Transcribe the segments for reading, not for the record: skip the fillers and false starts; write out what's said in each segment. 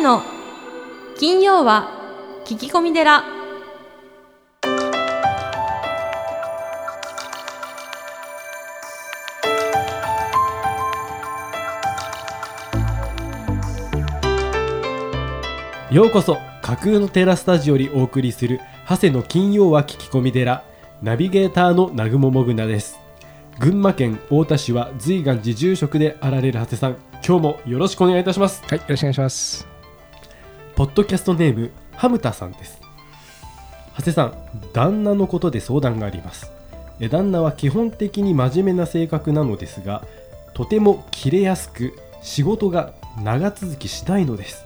声の金曜は聞き込み寺。ようこそ架空の寺スタジオにお送りする長谷の金曜は聞き込み寺、ナビゲーターの南雲もぐなです。群馬県太田市は瑞岩寺住職であられる長谷さん、今日もよろしくお願いいたします。はい、よろしくお願いします。ポッドキャストネームハムタさんです。長谷さん、旦那のことで相談があります。旦那は基本的に真面目な性格なのですが、とても切れやすく仕事が長続きしないのです。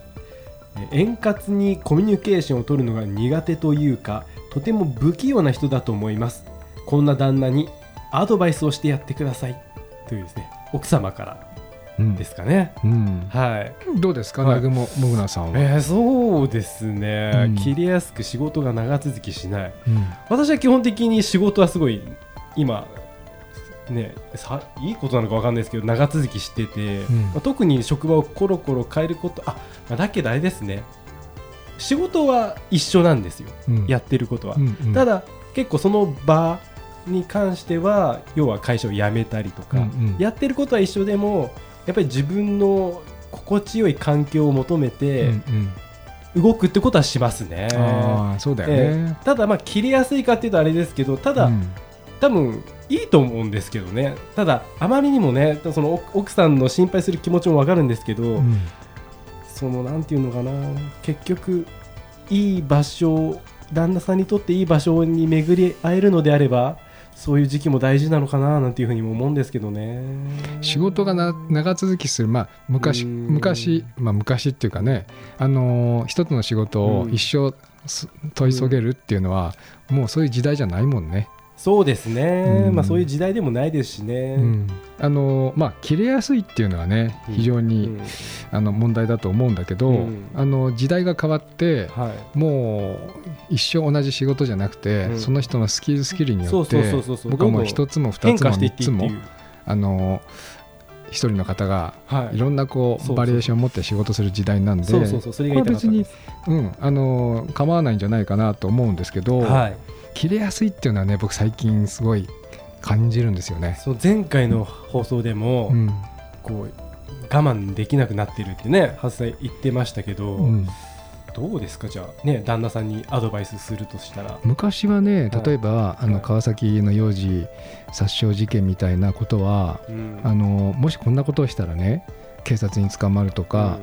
円滑にコミュニケーションを取るのが苦手というか、とても不器用な人だと思います。こんな旦那にアドバイスをしてやってくださいというですね、奥様からですかね、はい、どうですか、南雲もぐなさんは。そうですね、切れやすく仕事が長続きしない、私は基本的に仕事はすごい今、ね、いいことなのか分かんないですけど長続きしてて、特に職場をコロコロ変えること、だけどあれですね、仕事は一緒なんですよ、やってることは、ただ結構その場に関しては要は会社を辞めたりとか、やってることは一緒でもやっぱり自分の心地よい環境を求めて動くってことはしますね。そうだよね。ただ切れやすいかっていうとあれですけど、ただ、多分いいと思うんですけどね。ただあまりにもね、その奥さんの心配する気持ちも分かるんですけど、そのなんていうのかな、結局いい場所、旦那さんにとっていい場所に巡り会えるのであれば、そういう時期も大事なのかななんていうふうにも思うんですけどね。仕事が長続きする、昔っていうかね、一つの仕事を一生問いそげるっていうのは、もうそういう時代じゃないもんね。そうですね、そういう時代でもないですしね、切れやすいっていうのはね、非常に、問題だと思うんだけど、時代が変わって、もう一生同じ仕事じゃなくて、その人のスキルによって、僕はもう一つも二つも三つも一人の方がいろんなバリエーションを持って仕事する時代なんで、別に、構わないんじゃないかなと思うんですけど、切れやすいっていうのはね、僕最近すごい感じるんですよね。そう、前回の放送でも、我慢できなくなってるってね、初さん言ってましたけど、どうですか、じゃあ、旦那さんにアドバイスするとしたら。昔はね、例えば、川崎の幼児殺傷事件みたいなことは、もしこんなことをしたらね、警察に捕まるとか、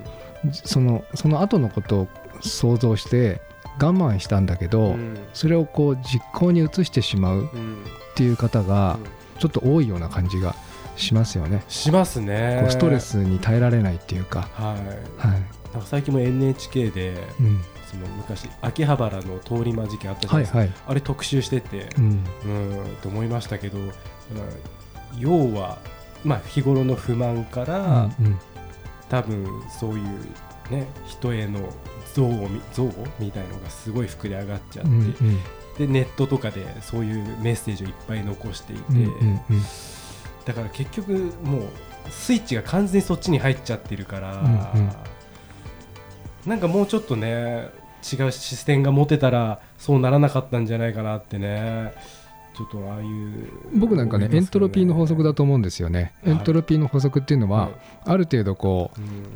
その後のことを想像して我慢したんだけど、それを実行に移してしまうっていう方がちょっと多いような感じがしますよね。しますね。ストレスに耐えられないっていうか、なんか最近も NHK で、その昔秋葉原の通り魔事件あったじゃないですか、あれ特集してて、と思いましたけど、要は、日頃の不満から、多分そういうね、人への憎悪みたいなのがすごい膨れ上がっちゃって、でネットとかでそういうメッセージをいっぱい残していて、だから結局もうスイッチが完全にそっちに入っちゃってるから、なんかもうちょっとね、違う視点が持てたらそうならなかったんじゃないかなってね。ちょっとああいう僕なんかね、エントロピーの法則だと思うんですよね。エントロピーの法則っていうのは、ある程度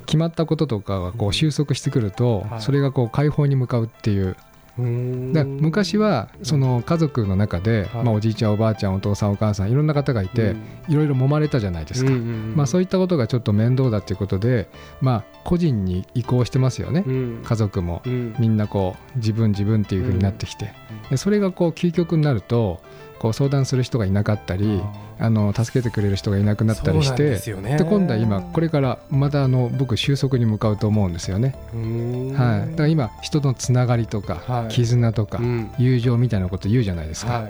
決まったこととかが収束してくると、それが解放に向かうっていう。だ昔はその家族の中で、おじいちゃんおばあちゃんお父さんお母さんいろんな方がいて、いろいろ揉まれたじゃないですか、そういったことがちょっと面倒だっていうことで、個人に移行してますよね、家族も、みんな自分っていう風になってきて、でそれが究極になると、相談する人がいなかったり、助けてくれる人がいなくなったりして、で今度は今これからまた僕収束に向かうと思うんですよね。だから今人のつながりとか、絆とか、友情みたいなこと言うじゃないですか、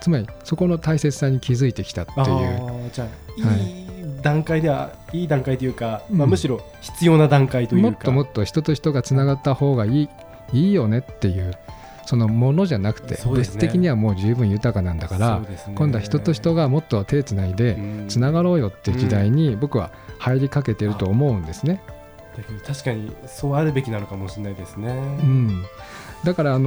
つまりそこの大切さに気づいてきたっていう。じゃあ、いい段階というか、むしろ必要な段階というか、もっともっと人と人がつながった方がいいよねっていう、そのものじゃなくて、物的にはもう十分豊かなんだから、今度は人と人がもっと手つないでつながろうよって時代に僕は入りかけてると思うんですね。だけど確かにそうあるべきなのかもしれないですね、うん、だから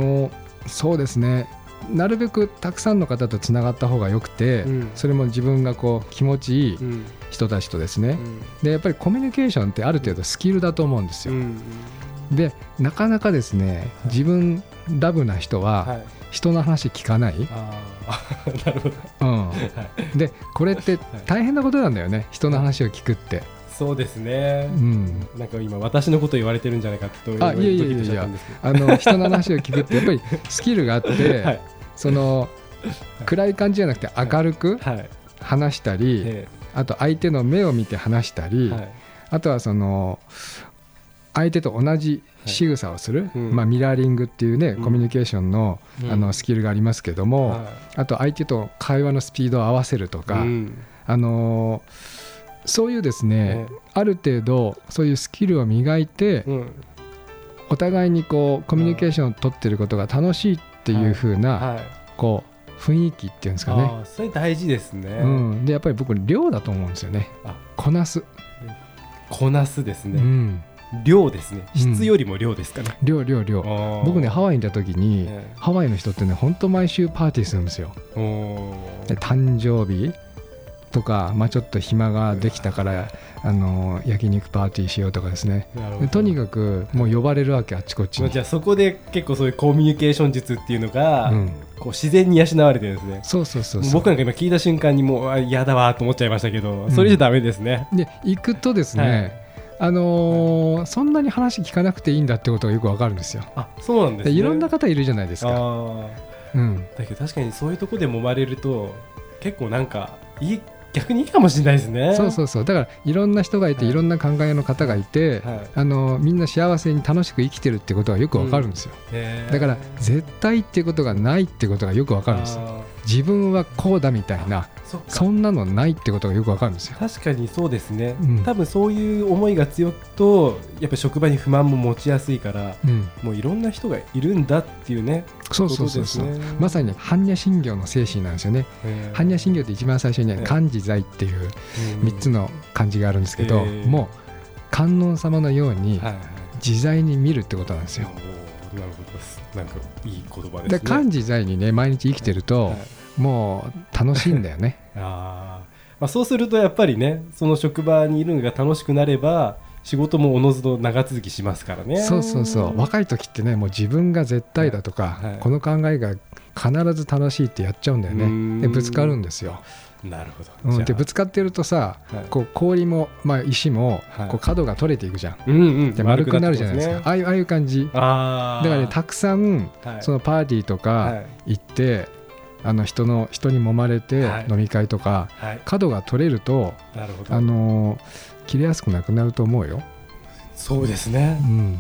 そうですね、なるべくたくさんの方とつながった方がよくて、うん、それも自分がこう気持ちいい人たちとですね、うん、でやっぱりコミュニケーションってある程度スキルだと思うんですよ、うん、でなかなかですね、自分ラブな人は人の話聞かない、はい、なるほど、うんはい、でこれって大変なことなんだよね、人の話を聞くって。そうですね、うん、なんか今私のこと言われてるんじゃないかというドキドキしちゃったんですけど、人の話を聞くってやっぱりスキルがあって、はい、その暗い感じじゃなくて明るく話したり、はいはい、あと相手の目を見て話したり、はい、あとはその相手と同じ仕草をする、はいうんまあ、ミラーリングっていうね、うん、コミュニケーション の、うん、スキルがありますけども、はい、あと相手と会話のスピードを合わせるとか、うん、そういうですね、ある程度そういうスキルを磨いて、うん、お互いにこうコミュニケーションを取ってることが楽しいっていう風な、はいはい、こう雰囲気っていうんですかね。あ、それ大事ですね、うん、でやっぱり僕量だと思うんですよね。あ、こなす、こなすですね、うん、量ですね、質よりも量ですかね、うん、量僕ねハワイにいた時に、ハワイの人ってね本当毎週パーティーするんですよ。おで誕生日とか、まあ、ちょっと暇ができたから焼肉パーティーしようとかですね、とにかくもう呼ばれるわけ、あちこちに。じゃあそこで結構そういうコミュニケーション術っていうのが、うん、こう自然に養われてるんですね。そう僕なんか今聞いた瞬間にもう嫌だわと思っちゃいましたけど、それじゃダメですね、うん、で行くとですね、はいそんなに話聞かなくていいんだってことがよくわかるんですよ。あ、そうなんですね。でいろんな方いるじゃないですか。あ、うん、だけど確かにそういうとこで揉まれると結構なんか逆にいいかもしれないですね。そうだからいろんな人がいて、はい、いろんな考えの方がいて、はい、みんな幸せに楽しく生きてるってことがよくわかるんですよ、うん、だから絶対っていうことがないってことがよくわかるんです。自分はこうだみたいな、そんなのないってことがよくわかるんですよ。確かにそうですね、うん、多分そういう思いが強くとやっぱ職場に不満も持ちやすいから、うん、もういろんな人がいるんだっていうね。そう、ね、まさに般若心経の精神なんですよね。般若心経って一番最初に、ね、観自在っていう3つの漢字があるんですけど、もう観音様のように自在に見るってことなんですよ、はいはい。なるほど、なんかいい言葉ですね。で感自在にね毎日生きてると、はい、もう楽しいんだよね。あ、まあ、そうするとやっぱりね、その職場にいるのが楽しくなれば仕事もおのずと長続きしますからね。そう若い時ってね、もう自分が絶対だとか、はいはい、この考えが必ず楽しいってやっちゃうんだよね。でぶつかるんですよ。なるほど、うん、でぶつかってるとさ、はい、こう氷も、まあ、石も、はい、こう角が取れていくじゃん、うんうん、で丸くなるじゃないですか、ね、ああいう感じだから、ね、たくさん、はい、そのパーティーとか行って、はい、人に揉まれて、はい、飲み会とか、はい、角が取れると、なるほど、切れやすくなくなると思うよ。そうですね、うん、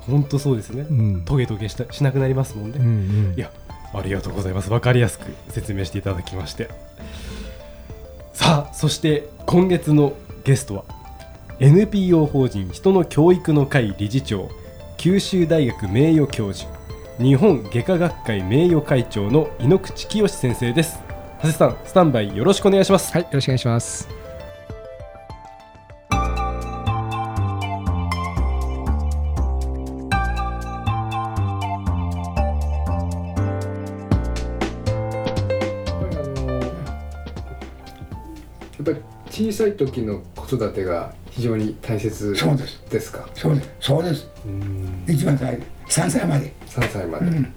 本当そうですね、うん、トゲトゲ しなくなりますもんね、うんうん、いや、ありがとうございます。分かりやすく説明していただきまして。さあ、そして今月のゲストは NPO 法人人の教育の会理事長、九州大学名誉教授、日本外科学会名誉会長の猪口清先生です。長谷さん、スタンバイよろしくお願いします。はい、よろしくお願いします。小さい時の子育てが非常に大切ですか？そうです。一番最初3歳まで、うん、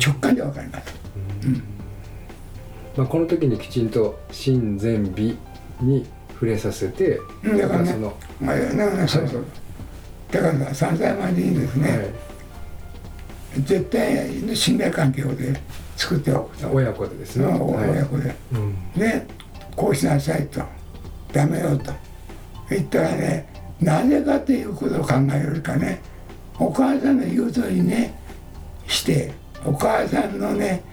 直感で分かります、うんまあ、この時にきちんと心善美に触れさせて、だからね、だから3歳までにですね、はい、絶対の信頼関係をで作っておくと、親子でですね、親子で、はいうん、でこうしなさいとダメよと言ったらね、なぜかということを考えるよりかね、お母さんの言う通りねして、お母さんのね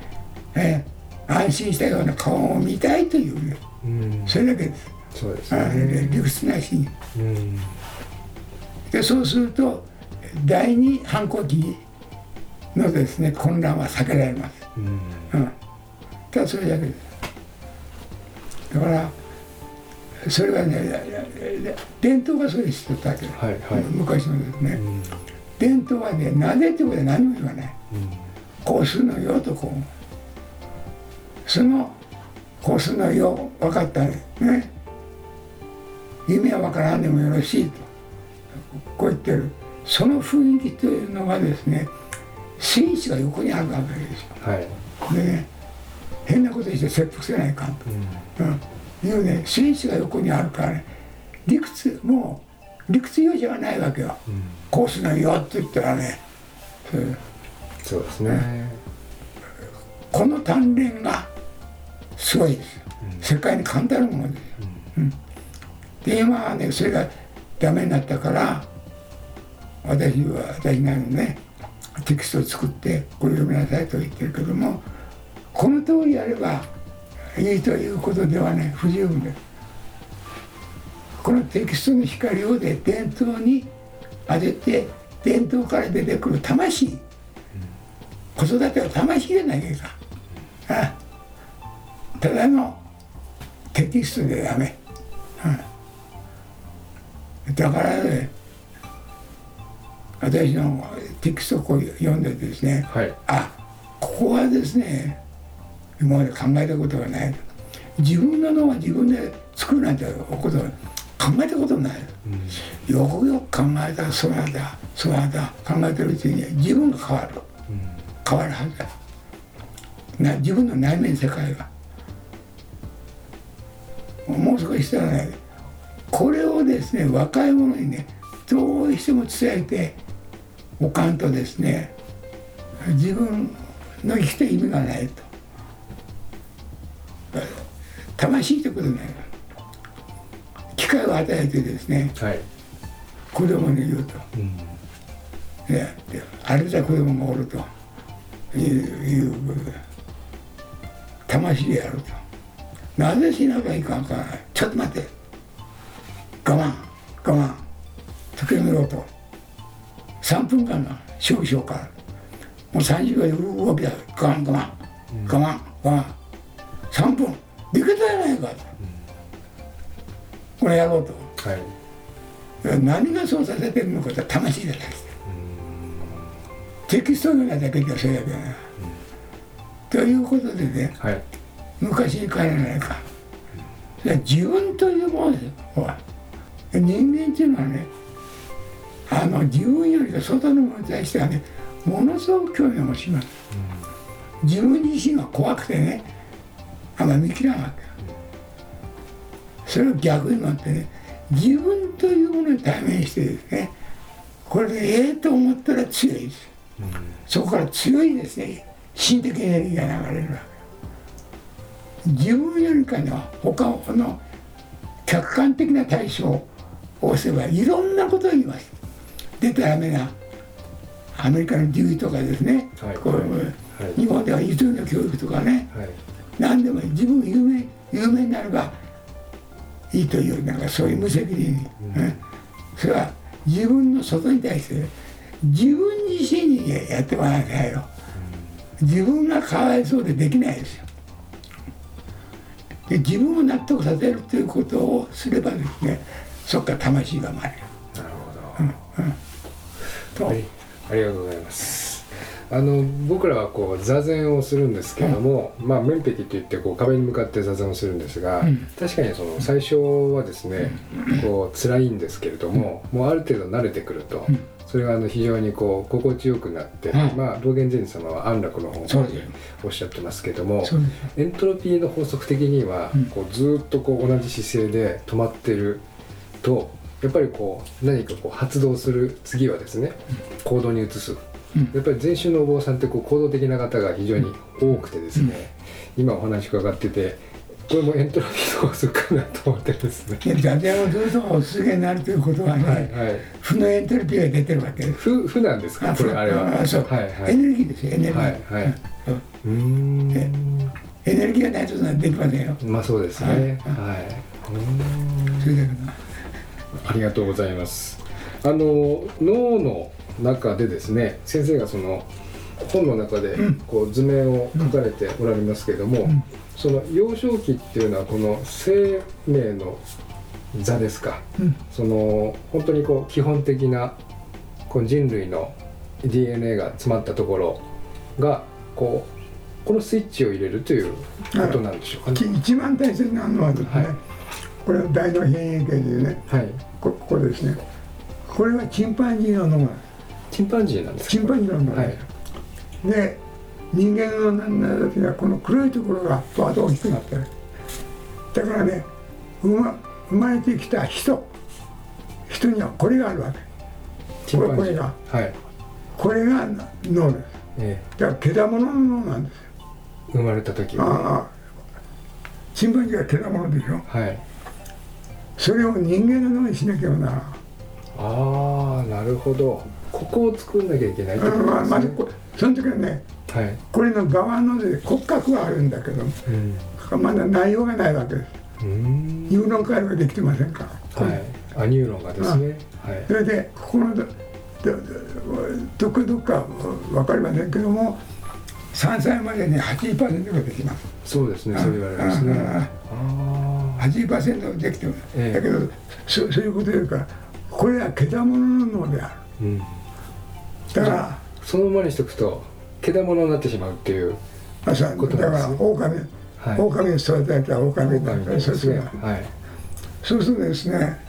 安心したような顔を見たいという、うん、それだけです。そうですね、理屈なしに、うん、でそうすると第二反抗期のですね混乱は避けられます、うんうん、ただそれだけです。だからそれはね、伝統がそれ知ってたわけ、はいはい、昔のですね、うん、伝統はね、なでってことは何も言わない、うん、こうするのよとこう、そのこうするのよ、分かったね、ね、意味は分からんでもよろしいとこう言ってる、その雰囲気というのはですね、真摯が横にあるわけですよ、はい、でね、変なことして切腹せないかんと、うんうん、いうね、真摯が横にあるからね、理屈、もう理屈用じゃないわけよ、うん、こうするのよって言ったらね、そうですね、この鍛錬がすごいですよ、うん、世界に冠たるものですよ、うんうん、で今はね、それがダメになったから、私なりのね、テキストを作ってこれ読みなさいと言ってるけども、この通りやればいいということではね、不十分です。このテキストの光をで伝統に当てて、伝統から出てくる魂、うん、子育ては魂じゃないか、ああ、ただのテキストでダメ、うん、だからね、私のテキストをこう読んでですね、はい、あ、ここはですね、今まで考えたことがない、自分の脳は自分で作るなんてことは考えたことない、うん、よくよく考えたらそうなんだ考えてるうちに自分が変わる、うん、変わるはずだな、自分の内面世界がもう少ししたらね、これをですね、若い者にね、どうしても伝えておかんとですね、自分の生きた意味がないと、魂ってことないから、機会を与えてですね、はい、子供に言うと、うん、であれだ、子供がおるという魂でやると、なぜしなきゃいかんか、ちょっと待って、我慢時計見ろと、3分間が消費しようから、もう30秒動きだ、我慢、3分できたじゃないかと、これやろうと、はい、何がそうさせてるのかと、魂だけです、テキストのだけではそれだけだな、うん、ということでね、はい、昔に帰らないか、自分というものですよ、人間というのはね、自分よりも外のものに対してはね、ものすごく興味を持ちます、うん、自分自身が怖くてね、あんま見切らんわけ、それを逆になってね、自分というものに対面してですね、これでええと思ったら強いです、うん、そこから強いですね、心的エネルギーが流れるわけ、自分よりかには他の客観的な対象を押せばいろんなことを言います、出たらめなアメリカのデューイとかですね、はい、こう、はい、日本では一流の教育とかね、はい、何でも自分有名になればいいという、なんかそういう無責任に、うんうん、それは自分の外に対して自分自身にやってもらわないよ、うん、自分がかわいそうでできないですよ、で自分を納得させるということをすればですね、そっから魂が生まれる、なるほど、うんうん、はい、ありがとうございます。僕らはこう座禅をするんですけども、うん、まあ面壁といってこう壁に向かって座禅をするんですが、うん、確かにその最初はですね、うん、こう辛いんですけれども、うん、もうある程度慣れてくると、うん、それが非常にこう心地よくなって、うん、まあ道元禅師様は安楽の方法におっしゃってますけども、エントロピーの法則的には、うん、こうずっとこう同じ姿勢で止まってると、やっぱりこう何かこう発動する次はですね、行動に移す、うん、やっぱり禅宗のお坊さんってこう行動的な方が非常に多くてですね、うん、今お話伺っててこれもエントロピーの法則かなと思ってですね、座禅をずっとおすすめになるということはね、はいはい、負のエントロピーが出てるわけです、負なんですか、これあれは、そう、はいはい、エネルギーですよ、エネルギー、はいはい、エネルギーがないとそんなできませんよ、まあそうですね、はい、はい、それだけど、ありがとうございます。脳の中でですね、先生がその本の中でこう図面を書かれておられますけれども、その幼少期っていうのはこの生命の座ですか、うん、その本当にこう基本的なこう人類の DNA が詰まったところがこのスイッチを入れるということなんでしょうかね。一番大切なのはですね、はい、これは大脳変形ですね、はい、これですね。これはチンパンジーの脳がチンパンジーなんです。で、人間のなんだ時はこの黒いところがバーッと大きくなってる。だからね、生まれてきた人にはこれがあるわけ。これが、はい、これが脳です。だからけだものの脳なんですよ。生まれた時は。チンパンジーはけだものでしょ。はい。それを人間の脳にしなきゃならない。ああ、なるほど。ここを作んなきゃいけないってことですね。まずその時はね、はい、これの側の骨格はあるんだけど、うん、まだ内容がないわけです。ニューロン回路ができてませんか。はい。あ、ニューロンがですね。はい、それでここのどこか分かりませんけども、3歳までに 80% ができます。そうですね。そう言われますね。80% できてます。だけどそういうことよりから、これはけだものの脳である。うん、だからそのままにしておくとけだものになってしまうっていうことなんです、ね。だから狼に育てられたら狼になるから、そうするとですね、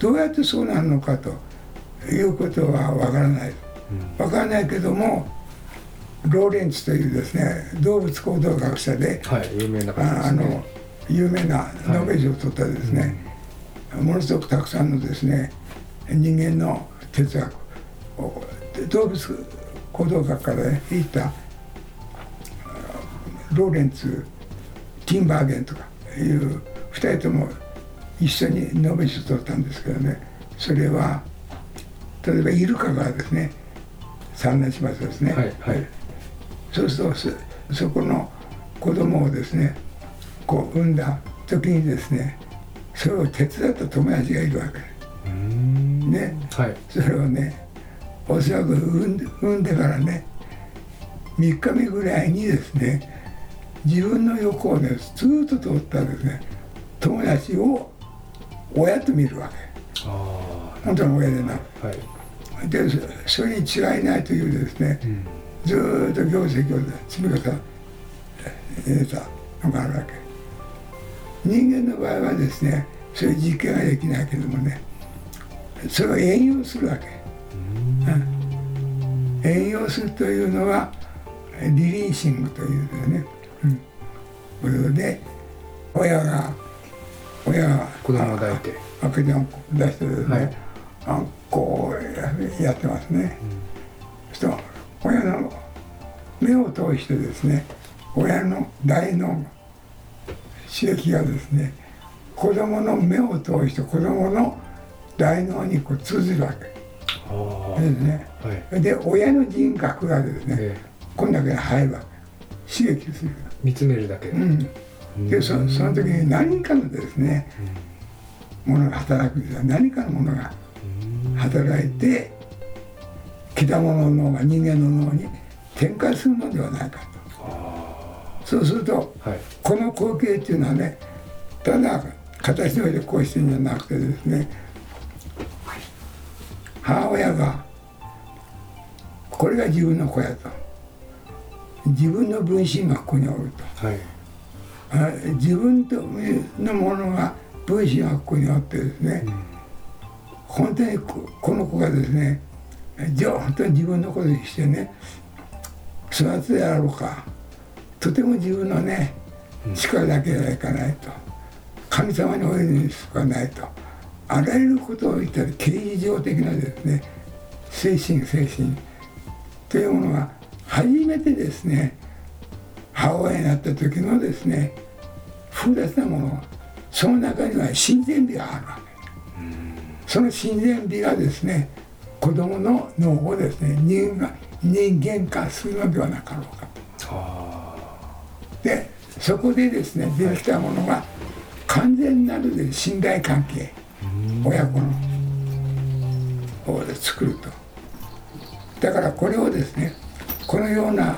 どうやってそうなるのかということはわからない。わからないけども、ローレンツというですね、動物行動学者で、はい、有名な方ですね。有名なノーベル賞を取ったですね、はい、ものすごくたくさんのですね、人間の哲学を動物行動学から引いたローレンツ、ティンバーゲンとかいう2人とも一緒にノーベル賞を取ったんですけどね、それは例えばイルカがですね産卵しますですね、はいはい、そうすると そこの子供をですねこう産んだ時にですね、それを手伝った友達がいるわけね、はい、それをねおそらく産んでからね3日目ぐらいにですね、自分の横をねずーっと通ったですね友達を親と見るわけ。本当の親でな、はい、でそれに違いないというですね、うん、ずーっと業績を積み重ねたのがあるわけ。人間の場合はですね、そういう実験ができないけどもね、それを援用するわけ。援用するというのはリリーシングというね、うん、ことで親が子供を抱いて赤ちゃんを出してですね、はい、こうやってますね、うん、そして親の目を通してですね、親の大脳刺激がですね子供の目を通して子供の大脳にこう通ずるわけですね、はい、で親の人格がですね、こんだけ入るわけ、刺激ですね、見つめるだけ、うんで その時に何かのですね、ものが働くんですよ。何かのものが働いて、けだものの脳が人間の脳に転換するのではないかと。そうすると、はい、この光景っていうのはね、ただ形の上でこうしてるんじゃなくてですね、母親がこれが自分の子やと、自分の分身がここにおると。はい、自分のものが分子がここにあってですね、うん、本当にこの子がですね、じゃあ本当に自分のことにしてね育ててあろうか、とても自分のね力だけではいかないと、神様にお祈りしかないと、あらゆることを言ったら形而上的なですね精神というものが初めてですね母親になった時のですね複雑なもの、その中には親善美があるわけ。その親善美がですね子供の脳をですね人間化するのではなかろうかと。でそこでですね出てきたものが完全なる信頼関係、親子のを作ると。だからこれをですねこのような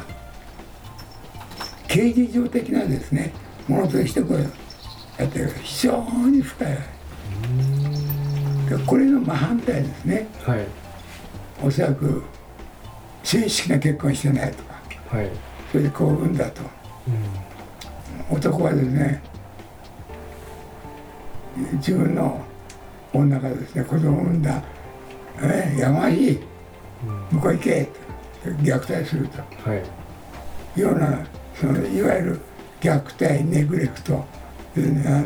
形而上的なですねものとしてこれだという非常に不快。これの真反対ですね、はい、おそらく正式な結婚してないとか、はい、それで幸運だと、うん、男はですね自分の女がですね子供を産んだ、やましい、向こう行けと虐待すると、はい、ようなそのいわゆる虐待ネグレクト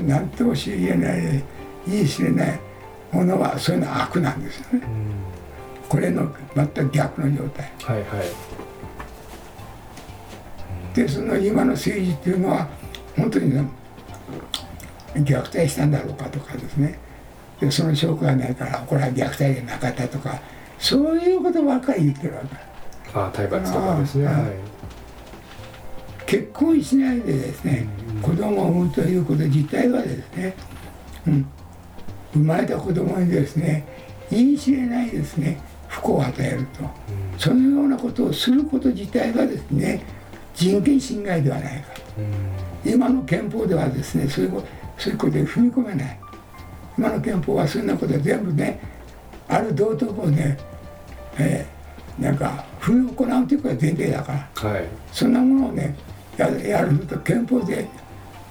なんとも言えない言い知れないものはそういうのは悪なんですよね、うん、これの全く逆の状態、はいはい、でその今の政治っていうのは本当に虐待したんだろうかとかですね、でその証拠がないからこれは虐待じゃなかったとかそういうことばっかり言ってるわけ。ああ、体罰とかですね、はい、結婚しないでですね、うん、子供を産むということ自体はですね、うん、生まれた子供にですね言い知れないですね不幸を与えると、うん、そのようなことをすること自体がですね人権侵害ではないかと、うん、今の憲法ではですねそういうことで踏み込めない。今の憲法はそんなことは全部ねある道徳をね、なんか不意を行うということが前提だから、はい、そんなものをねやると憲法で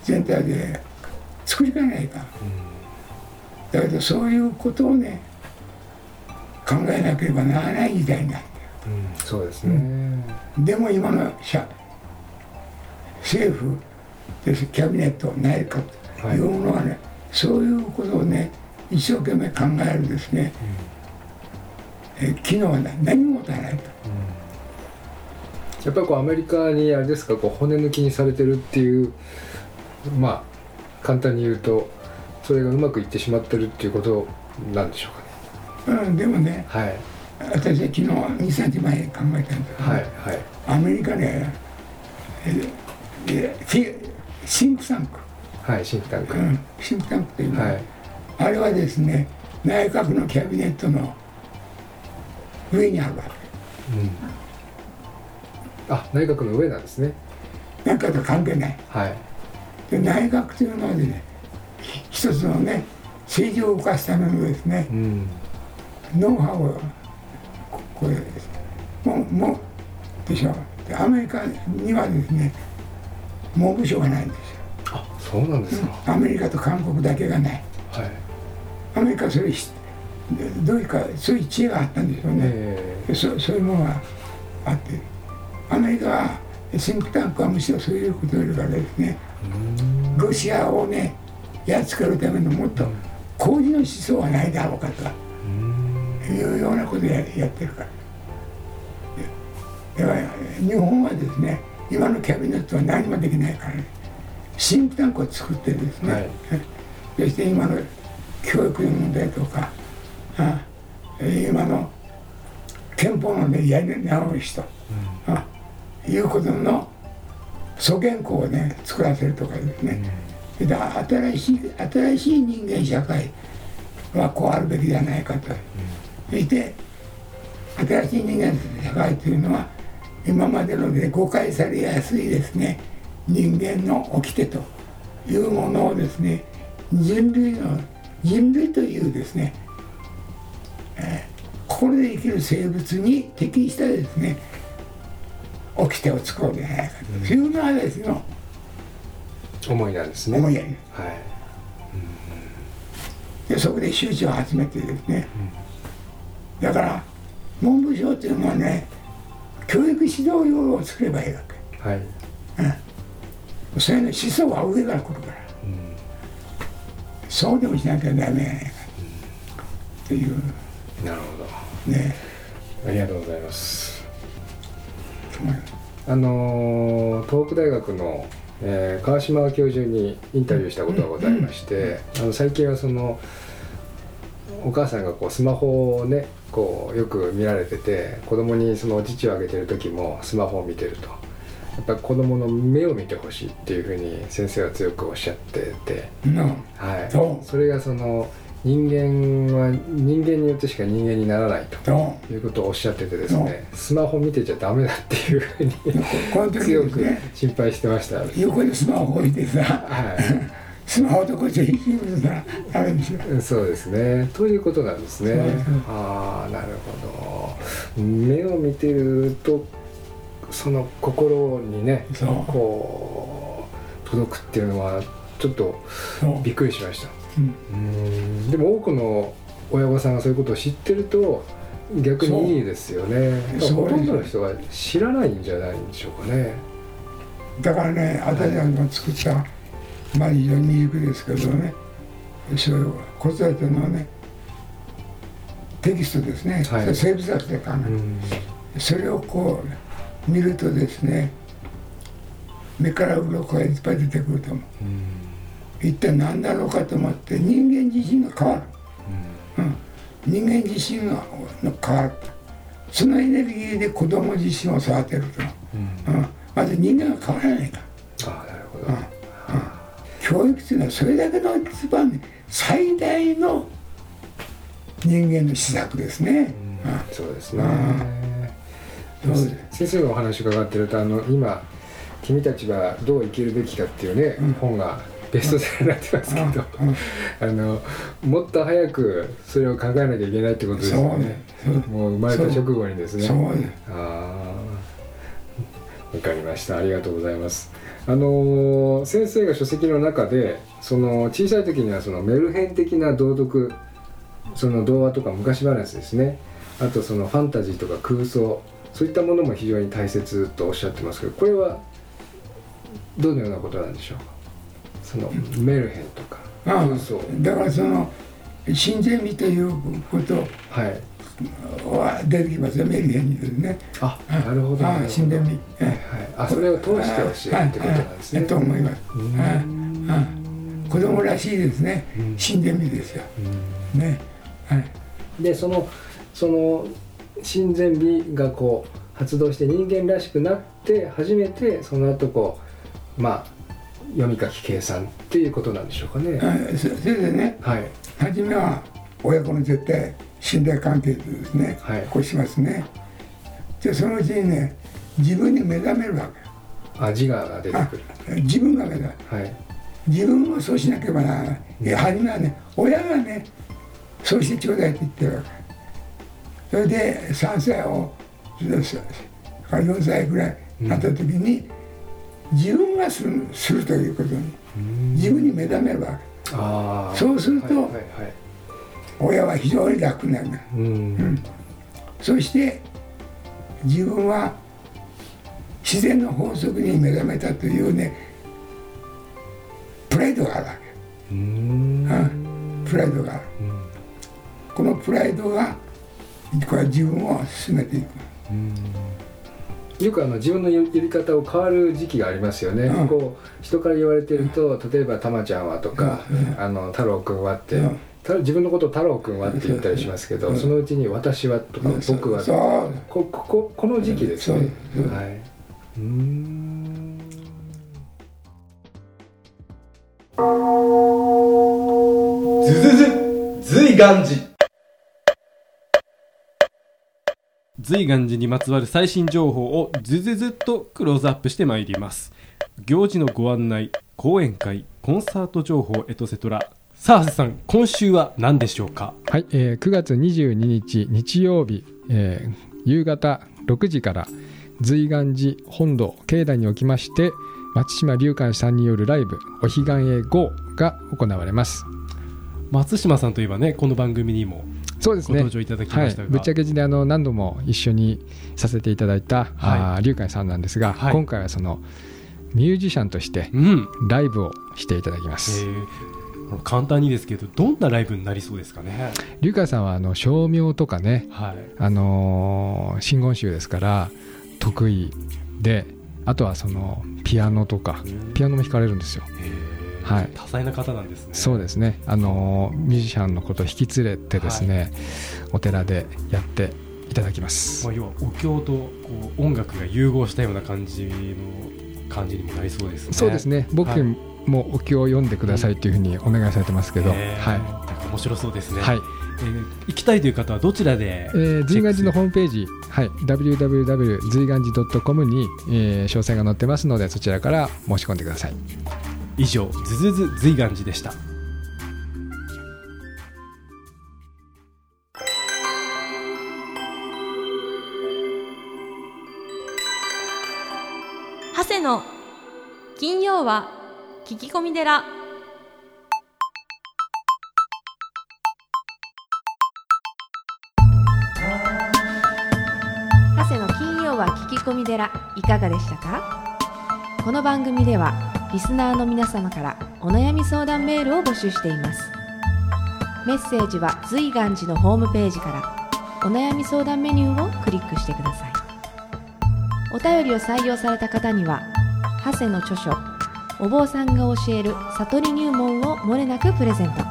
全体で作りかねないか、うん、だけどそういうことをね考えなければならない時代になっている、うん、そうですね、うん、でも今の政府ですキャビネット内閣というものはね、はい、そういうことをね一生懸命考えるですね、うん、機能は何も持たないと、うん、やっぱりこうアメリカにあれですかこう骨抜きにされてるっていうまあ簡単に言うとそれがうまくいってしまってるっていうことなんでしょうかね、うん、でもね、はい、私は昨日 2,3 前に考えたんだけど、はいはい、アメリカねシンクタンク、はい、シンクタンク、うん、シンクタンクというのは、はい、あれはですね内閣のキャビネットの上にあるわけ、うん、あ、内閣の上なんですね。内閣と関係ない、はい、で内閣というのはね一つのね政治を動かすためのですね、うん、ノウハウをこれですもうでしょ。でアメリカにはですね文部省がないんですよ。あ、そうなんですか、うん、アメリカと韓国だけがない、はい、アメリカはそれどういうかそういう知恵があったんでしょうね、そういうものがあってアメリカはシンクタンクはむしろそういうことよりからですねロシアをねやっつけるためのもっと工事の思想はないだろうかとかいうようなことを やってるから。だから日本はですね今のキャビネットは何もできないからねシンクタンクを作ってですね、はい、そして今の教育の問題とか、今の憲法のねやり直しと、うん、いうことの諸原稿をね作らせるとかですね、うん、だから新しい人間社会はこうあるべきじゃないかと、うん、そして新しい人間社会というのは今までので誤解されやすいですね人間の掟というものをですね人類というですね、これで生きる生物に適したですね掟を作ろうじゃないかというのはですね、うん、思いなんですね。思いやり、はい、うん、でそこで周知を集めてですね、うん、だから文部省というのはね教育指導用を作ればいいわけ、はい、うん、そういうの思想は上から来るから、そうでもしなきゃダメやねんっていう。なるほどね。ありがとうございます。東北大学の、川島教授にインタビューしたことがございまして、うんうん、最近はそのお母さんがこうスマホをねこうよく見られてて子供にその乳をあげてる時もスマホを見てるとやっぱ子供の目を見てほしいっていうふうに先生は強くおっしゃってて、うん、はい、それがその人間は人間によってしか人間にならないということをおっしゃっててですね、スマホ見てちゃダメだっていうふうに強く心配してました。横にスマホ置いてさ、はい、スマホとこっちに引き寄せたらダメですよ。そうですね、ということなんですね。ああ、なるほど。目を見てるとその心にね、こう届くっていうのはちょっとびっくりしました。でも多くの親御さんがそういうことを知ってると逆にいいですよね。ほとんどの人は知らないんじゃないんでしょうかね。だからね、私が作ったまあ非常に有益ですけどね、そういう子育てのねテキストですね、生物学で考える、それをこう見るとですね、目から鱗がいっぱい出てくると思う。一体何だろうかと思って、人間自身が変わる、人間自身が変わる、そのエネルギーで子供自身を育てると、まず人間が変わらないか。ああ、なるほど。教育というのはそれだけの一番、ね、最大の人間の施策ですね。そうですね。先生のお話伺っていると、今君たちはどう生きるべきかっていうね、本がベストセラーになってますけど、もっと早くそれを考えなきゃいけないってことですよね。もう生まれた直後にですね。わかりました。ありがとうございます。先生が書籍の中で、その小さい時にはそのメルヘン的な道徳、その童話とか昔話ですね。あとそのファンタジーとか空想、そういったものも非常に大切とおっしゃってますけど、これはどのようなことなんでしょうか。そのメルヘンとか空想。だからその神前味ということ。はい。出てきますよ、メルヘンにですね。あ、なるほど。死んでみ、それを通してほしいってことなんですね。と思います。子供らしいですね。死んでみですよ。ね。で、その神前美がこう発動して人間らしくなって初めて、その後こう読み書き計算っていうことなんでしょうかね。それでね。初めは親子の絶対信頼関係でですね、こうしますね。で、そのうちにね、自分に目覚めるわけ。自我が出てくる。自分が目覚める。自分もそうしなければならない。初めはね、親がね、そうしてちょうだいって言ってるわけ。それで3歳を4歳ぐらいになった時に、自分がするということに、自分に目覚めるわけ。そうすると親は非常に楽になる。そして自分は自然の法則に目覚めたというね、プライドがあるわけ。プライドがある。このプライドがこれは自分を進めていく。よく自分のやり方を変わる時期がありますよね。こう人から言われていると、例えば「たまちゃんは」とか「太郎くんは」って。自分のことを太郎くんはって言ったりしますけど、そのうちに私はとか僕はとか、この時期ですね。瑞巌寺。瑞巌寺にまつわる最新情報をずっとクローズアップしてまいります。行事のご案内、講演会、コンサート情報、エトセトラ。さあ、長谷さん、今週は何でしょうか。はい、9月22日日曜日、夕方6時から瑞巌寺本堂境内におきまして、松島龍寛さんによるライブ「お彼岸へGO」が行われます。松島さんといえばね、この番組にもご登場いただきましたが、ぶっちゃけじで何度も一緒にさせていただいた龍寛さんなんですが、今回はそのミュージシャンとしてライブをしていただきます。簡単にですけど、どんなライブになりそうですかね。龍寛さんは照明とかね、真言宗ですから得意で、あとはそのピアノとか、ピアノも弾かれるんですよ。多彩な方なんですね。そうですね、ミュージシャンのことを引き連れてですね、お寺でやっていただきます。要はお経とこう音楽が融合したような感じにもなりそうですね。そうですね、僕もうお経を読んでくださいというふうにお願いされてますけど、面白そうですね。行きたいという方はどちらで。瑞巌寺のホームページ、www.瑞巌寺.com に詳細が載ってますので、そちらから申し込んでください。以上、ズズズ随願寺でした。長谷の金曜は聞き込み寺。長谷の金曜は聞き込み寺、いかがでしたか？この番組ではリスナーの皆様からお悩み相談メールを募集しています。メッセージは随願寺のホームページからお悩み相談メニューをクリックしてください。お便りを採用された方には長谷の著書お坊さんが教える悟り入門をもれなくプレゼント。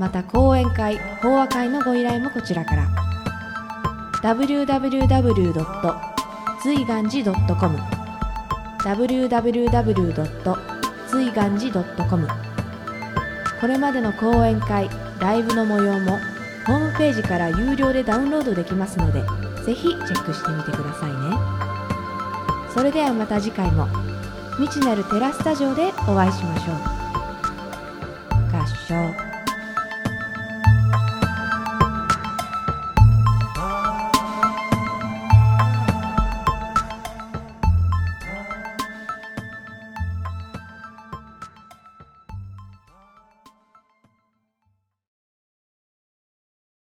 また講演会・講話会のご依頼もこちらから www.zuiganji.com www.zuiganji.com。 これまでの講演会、ライブの模様もホームページから有料でダウンロードできますので、ぜひチェックしてみてくださいね。それではまた次回も未知なるテラスタジオでお会いしましょう。合唱。